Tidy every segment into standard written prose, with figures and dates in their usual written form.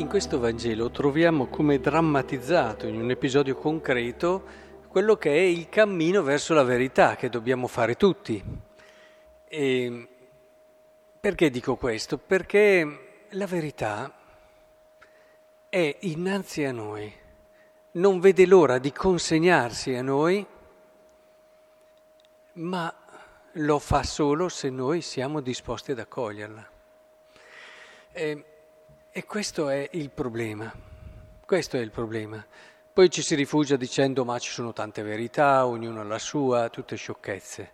In questo Vangelo troviamo come drammatizzato in un episodio concreto quello che è il cammino verso la verità che dobbiamo fare tutti. E perché dico questo? Perché la verità è innanzi a noi, non vede l'ora di consegnarsi a noi, ma lo fa solo se noi siamo disposti ad accoglierla. E questo è il problema, Poi ci si rifugia dicendo ma ci sono tante verità, ognuno ha la sua, tutte sciocchezze.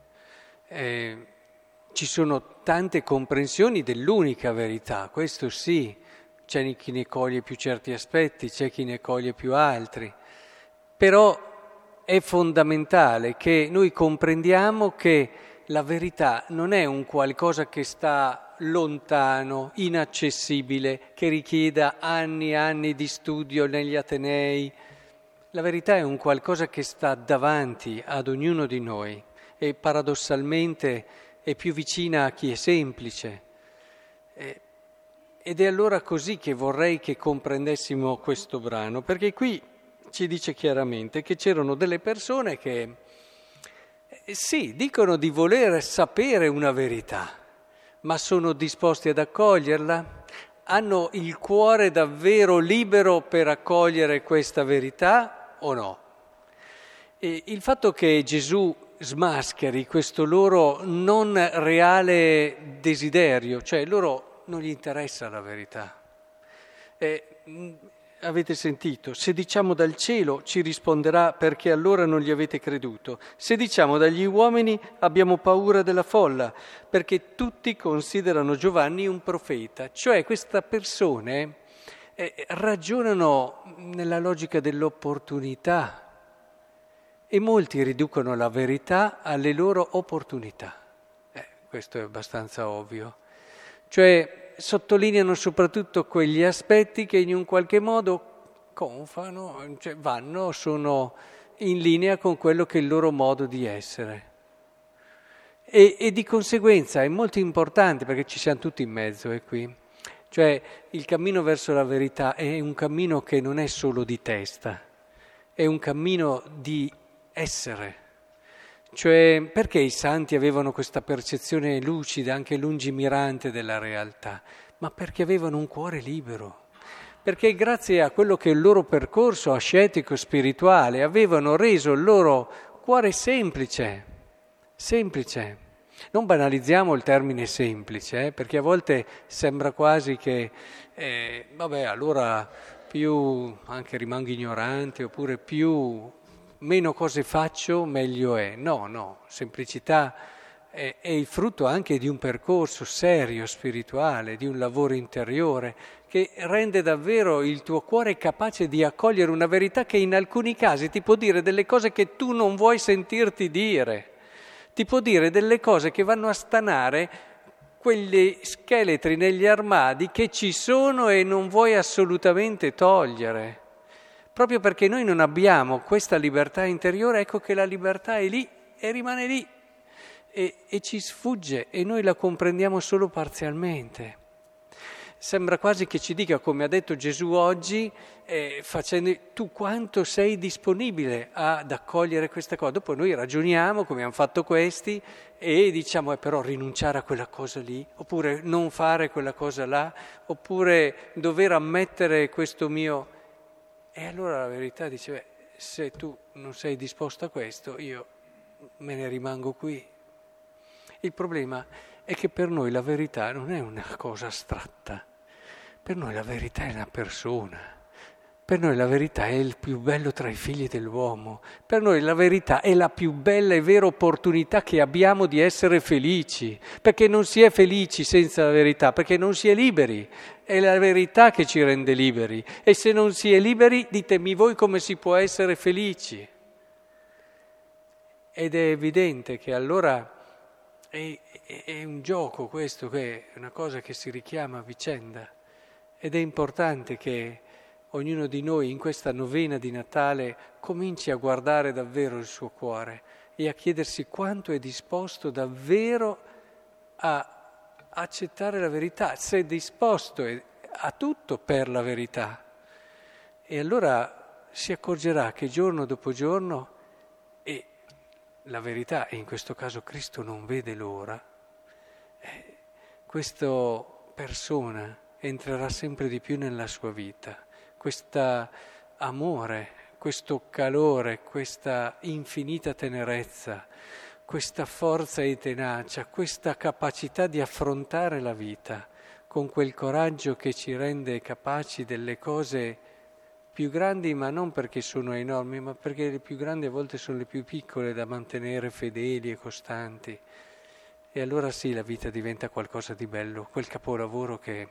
Ci sono tante comprensioni dell'unica verità, questo sì, c'è chi ne coglie più certi aspetti, c'è chi ne coglie più altri, però è fondamentale che noi comprendiamo che la verità non è un qualcosa che sta lontano, inaccessibile, che richieda anni e anni di studio negli Atenei. La verità è un qualcosa che sta davanti ad ognuno di noi e paradossalmente è più vicina a chi è semplice. Ed è allora così che vorrei che comprendessimo questo brano, perché qui ci dice chiaramente che c'erano delle persone che sì, dicono di voler sapere una verità, ma sono disposti ad accoglierla? Hanno il cuore davvero libero per accogliere questa verità o no? E il fatto che Gesù smascheri questo loro non reale desiderio, cioè loro non gli interessa la verità. Avete sentito, se diciamo dal cielo ci risponderà perché allora non gli avete creduto, se diciamo dagli uomini abbiamo paura della folla perché tutti considerano Giovanni un profeta, cioè queste persone ragionano nella logica dell'opportunità e molti riducono la verità alle loro opportunità, questo è abbastanza ovvio, cioè sottolineano soprattutto quegli aspetti che in un qualche modo confano, cioè vanno, sono in linea con quello che è il loro modo di essere. E di conseguenza è molto importante, perché ci siamo tutti in mezzo qui, cioè il cammino verso la verità è un cammino che non è solo di testa, è un cammino di essere. Cioè, perché i santi avevano questa percezione lucida, anche lungimirante della realtà? Ma perché avevano un cuore libero. Perché grazie a quello che è il loro percorso ascetico spirituale avevano reso il loro cuore semplice. Non banalizziamo il termine semplice, perché a volte sembra quasi che, allora più anche rimango ignorante oppure più... meno cose faccio, meglio è. No, semplicità è il frutto anche di un percorso serio, spirituale, di un lavoro interiore che rende davvero il tuo cuore capace di accogliere una verità che in alcuni casi ti può dire delle cose che tu non vuoi sentirti dire, ti può dire delle cose che vanno a stanare quegli scheletri negli armadi che ci sono e non vuoi assolutamente togliere. Proprio perché noi non abbiamo questa libertà interiore, ecco che la libertà è lì e rimane lì e ci sfugge e noi la comprendiamo solo parzialmente. Sembra quasi che ci dica, come ha detto Gesù oggi, tu quanto sei disponibile ad accogliere questa cosa. Dopo noi ragioniamo, come hanno fatto questi, e diciamo però rinunciare a quella cosa lì, oppure non fare quella cosa là, oppure dover ammettere questo mio... E allora la verità dice, se tu non sei disposto a questo, io me ne rimango qui. Il problema è che per noi la verità non è una cosa astratta, per noi la verità è una persona, per noi la verità è il più bello tra i figli dell'uomo, per noi la verità è la più bella e vera opportunità che abbiamo di essere felici, perché non si è felici senza la verità, perché non si è liberi. È la verità che ci rende liberi e se non si è liberi ditemi voi come si può essere felici. Ed è evidente che allora è un gioco questo, che è una cosa che si richiama a vicenda ed è importante che ognuno di noi in questa novena di Natale cominci a guardare davvero il suo cuore e a chiedersi quanto è disposto davvero a accettare la verità, se è disposto ha tutto per la verità. E allora si accorgerà che giorno dopo giorno, e la verità, e in questo caso Cristo non vede l'ora, questa persona entrerà sempre di più nella sua vita. Questo amore, questo calore, questa infinita tenerezza, questa forza e tenacia, questa capacità di affrontare la vita con quel coraggio che ci rende capaci delle cose più grandi, ma non perché sono enormi, ma perché le più grandi a volte sono le più piccole da mantenere fedeli e costanti. E allora sì, la vita diventa qualcosa di bello, quel capolavoro che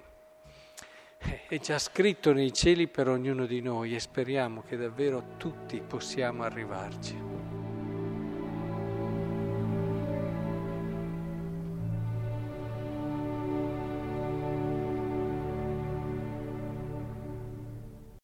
è già scritto nei cieli per ognuno di noi, e speriamo che davvero tutti possiamo arrivarci.